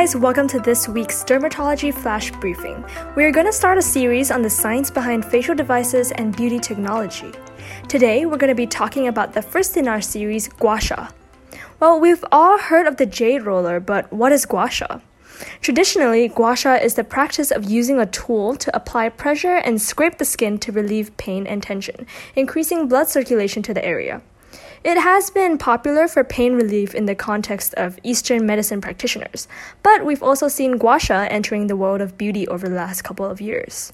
guys, welcome to this week's Dermatology Flash Briefing. We are going to start a series on the science behind facial devices and beauty technology. Today, we're going to be talking about the first in our series, Gua Sha. Well, we've all heard of the Jade Roller, but what is Gua Sha? Traditionally, Gua Sha is the practice of using a tool to apply pressure and scrape the skin to relieve pain and tension, increasing blood circulation to the area. It has been popular for pain relief in the context of Eastern medicine practitioners, but we've also seen Gua Sha entering the world of beauty over the last couple of years.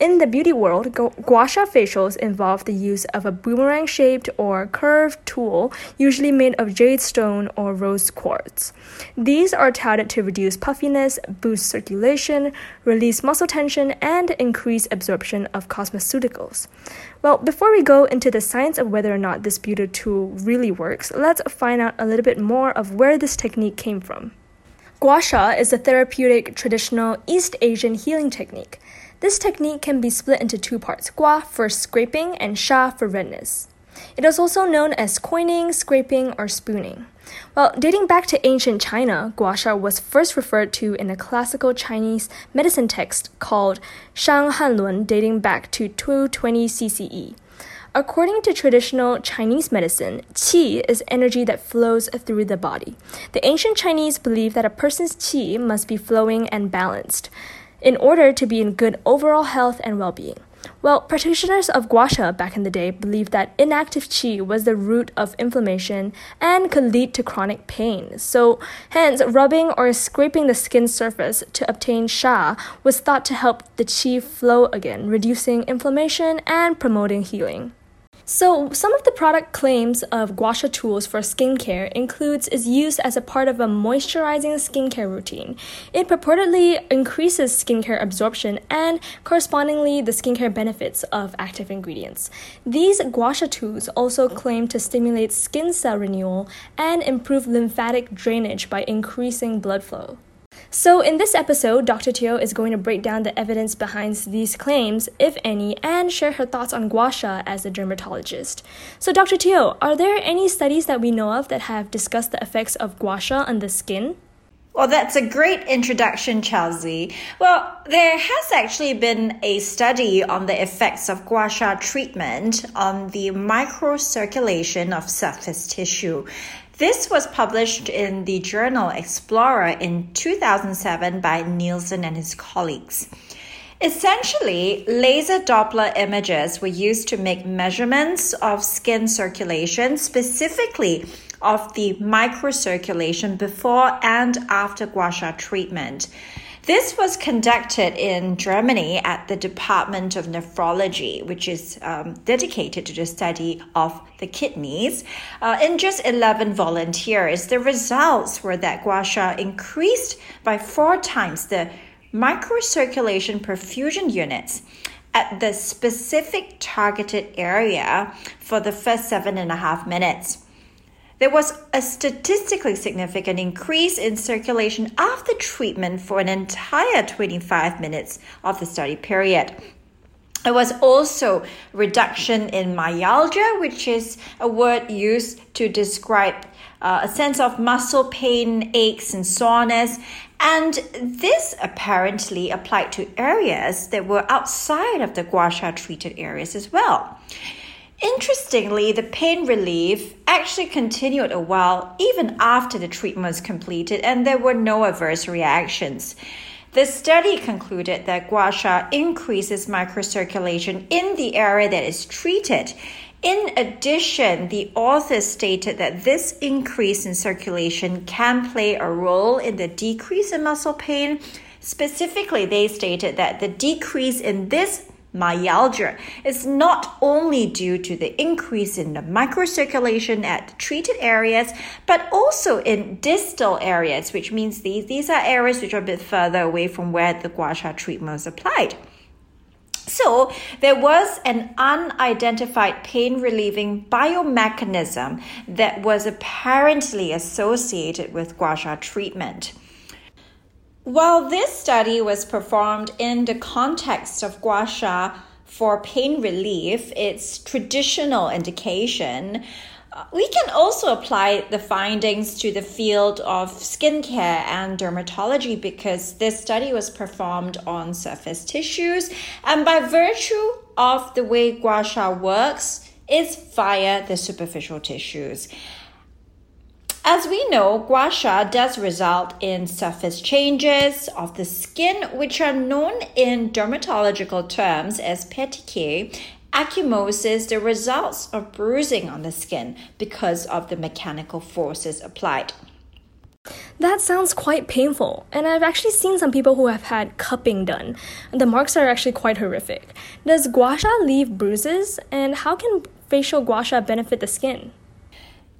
In the beauty world, Gua Sha facials involve the use of a boomerang-shaped or curved tool, usually made of jade stone or rose quartz. These are touted to reduce puffiness, boost circulation, release muscle tension, and increase absorption of cosmeceuticals. Well, before we go into the science of whether or not this beauty tool really works, let's find out a little bit more of where this technique came from. Gua Sha is a therapeutic traditional East Asian healing technique. This technique can be split into two parts, gua for scraping and sha for redness. It is also known as coining, scraping, or spooning. Well, dating back to ancient China, Gua Sha was first referred to in a classical Chinese medicine text called Shang Han Lun, dating back to 220 CCE. According to traditional Chinese medicine, qi is energy that flows through the body. The ancient Chinese believed that a person's qi must be flowing and balanced in order to be in good overall health and well-being. Well, practitioners of Gua Sha back in the day believed that inactive qi was the root of inflammation and could lead to chronic pain. So, hence, rubbing or scraping the skin surface to obtain sha was thought to help the qi flow again, reducing inflammation and promoting healing. So, some of the product claims of Gua Sha tools for skincare includes is used as a part of a moisturizing skincare routine. It purportedly increases skincare absorption and correspondingly the skincare benefits of active ingredients. These Gua Sha tools also claim to stimulate skin cell renewal and improve lymphatic drainage by increasing blood flow. So in this episode, Dr. Teo is going to break down the evidence behind these claims, if any, and share her thoughts on Gua Sha as a dermatologist. So Dr. Teo, are there any studies that we know of that have discussed the effects of Gua Sha on the skin? Well, that's a great introduction, Chelsea. Well, there has actually been a study on the effects of Gua Sha treatment on the microcirculation of surface tissue. This was published in the journal Explorer in 2007 by Nielsen and his colleagues. Essentially, laser Doppler images were used to make measurements of skin circulation, specifically of the microcirculation before and after Gua Sha treatment. This was conducted in Germany at the Department of Nephrology, which is dedicated to the study of the kidneys, in just 11 volunteers. The results were that Gua Sha increased by 4 times the microcirculation perfusion units at the specific targeted area for the first 7.5 minutes. There was a statistically significant increase in circulation after treatment for an entire 25 minutes of the study period. There was also reduction in myalgia, which is a word used to describe a sense of muscle pain, aches, and soreness. And this apparently applied to areas that were outside of the Gua Sha treated areas as well. Interestingly, the pain relief actually continued a while even after the treatment was completed, and there were no adverse reactions. The study concluded that Gua Sha increases microcirculation in the area that is treated. In addition, the authors stated that this increase in circulation can play a role in the decrease in muscle pain. Specifically, they stated that the decrease in this myalgia is not only due to the increase in the microcirculation at the treated areas, but also in distal areas, which means these are areas which are a bit further away from where the Gua Sha treatment was applied. So there was an unidentified pain-relieving biomechanism that was apparently associated with Gua Sha treatment. While this study was performed in the context of Gua Sha for pain relief, its traditional indication, We can also apply the findings to the field of skincare and dermatology because this study was performed on surface tissues, and by virtue of the way Gua Sha works, it's via the superficial tissues. As we know, Gua Sha does result in surface changes of the skin, which are known in dermatological terms as petechiae. Ecchymosis, the results of bruising on the skin because of the mechanical forces applied. That sounds quite painful, and I've actually seen some people who have had cupping done. The marks are actually quite horrific. Does Gua Sha leave bruises, and how can facial Gua Sha benefit the skin?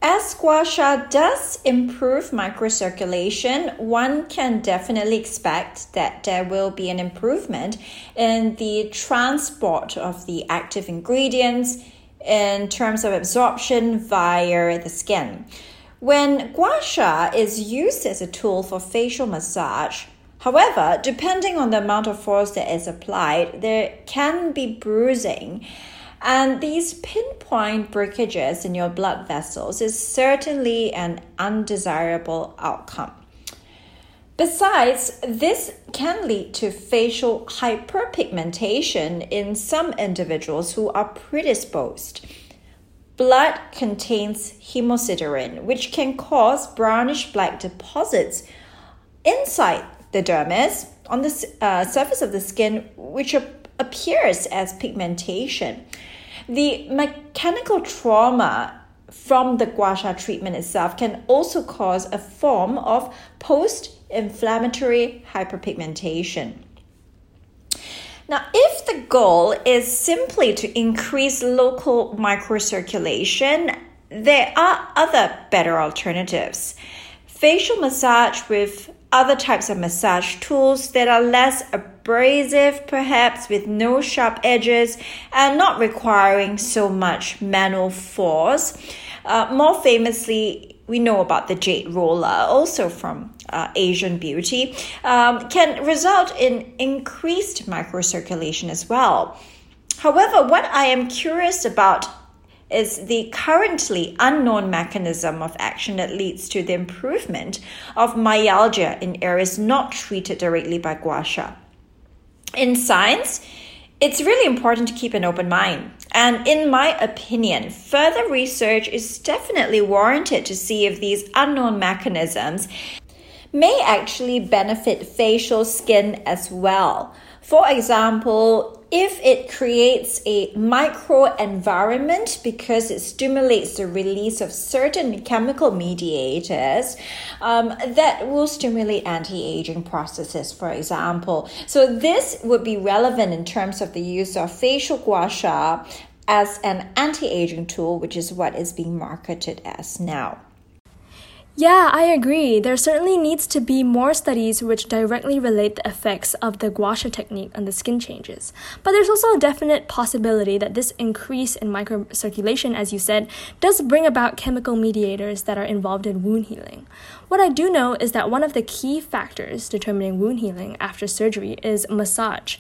As Gua Sha does improve microcirculation, one can definitely expect that there will be an improvement in the transport of the active ingredients in terms of absorption via the skin. When Gua Sha is used as a tool for facial massage, however, depending on the amount of force that is applied, there can be bruising. And these pinpoint breakages in your blood vessels is certainly an undesirable outcome. Besides, this can lead to facial hyperpigmentation in some individuals who are predisposed. Blood contains hemosiderin, which can cause brownish black deposits inside the dermis on the surface of the skin, which appears as pigmentation. The mechanical trauma from the Gua Sha treatment itself can also cause a form of post-inflammatory hyperpigmentation. Now, if the goal is simply to increase local microcirculation, there are other better alternatives. Facial massage with other types of massage tools that are less abrasive, perhaps with no sharp edges and not requiring so much manual force. More famously, we know about the Jade Roller, also from Asian Beauty, can result in increased microcirculation as well. However, what I am curious about is the currently unknown mechanism of action that leads to the improvement of myalgia in areas not treated directly by Gua Sha. In science, it's really important to keep an open mind. And in my opinion, further research is definitely warranted to see if these unknown mechanisms may actually benefit facial skin as well. For example, if it creates a microenvironment because it stimulates the release of certain chemical mediators that will stimulate anti-aging processes, for example. So this would be relevant in terms of the use of facial Gua Sha as an anti-aging tool, which is what is being marketed as now. Yeah, I agree. There certainly needs to be more studies which directly relate the effects of the Gua Sha technique on the skin changes. But there's also a definite possibility that this increase in microcirculation, as you said, does bring about chemical mediators that are involved in wound healing. What I do know is that one of the key factors determining wound healing after surgery is massage.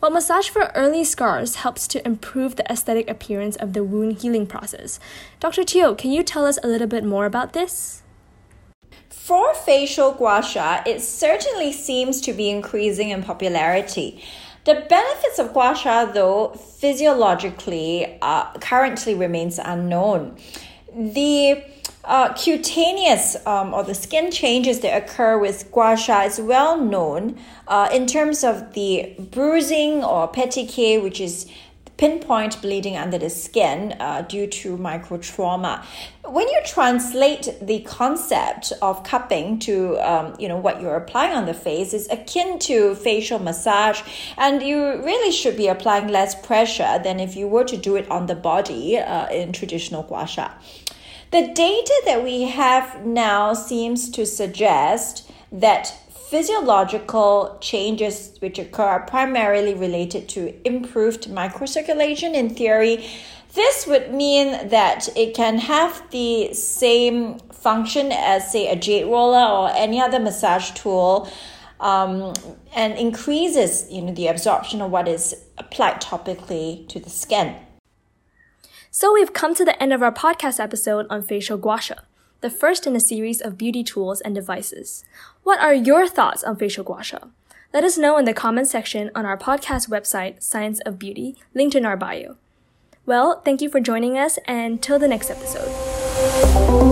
While massage for early scars helps to improve the aesthetic appearance of the wound healing process, Dr. Teo, can you tell us a little bit more about this? For facial Gua Sha, it certainly seems to be increasing in popularity. The benefits of Gua Sha, though, physiologically currently remains unknown. The cutaneous or the skin changes that occur with Gua Sha is well known in terms of the bruising or petechiae, which is pinpoint bleeding under the skin due to microtrauma. When you translate the concept of cupping to what you're applying on the face is akin to facial massage, and you really should be applying less pressure than if you were to do it on the body in traditional Gua Sha. The data that we have now seems to suggest that physiological changes which occur are primarily related to improved microcirculation in theory. This would mean that it can have the same function as, say, a Jade Roller or any other massage tool and increases the absorption of what is applied topically to the skin. So we've come to the end of our podcast episode on facial gua sha, the first in a series of beauty tools and devices. What are your thoughts on facial gua sha? Let us know in the comments section on our podcast website, Science of Beauty, linked in our bio. Well, thank you for joining us, and till the next episode.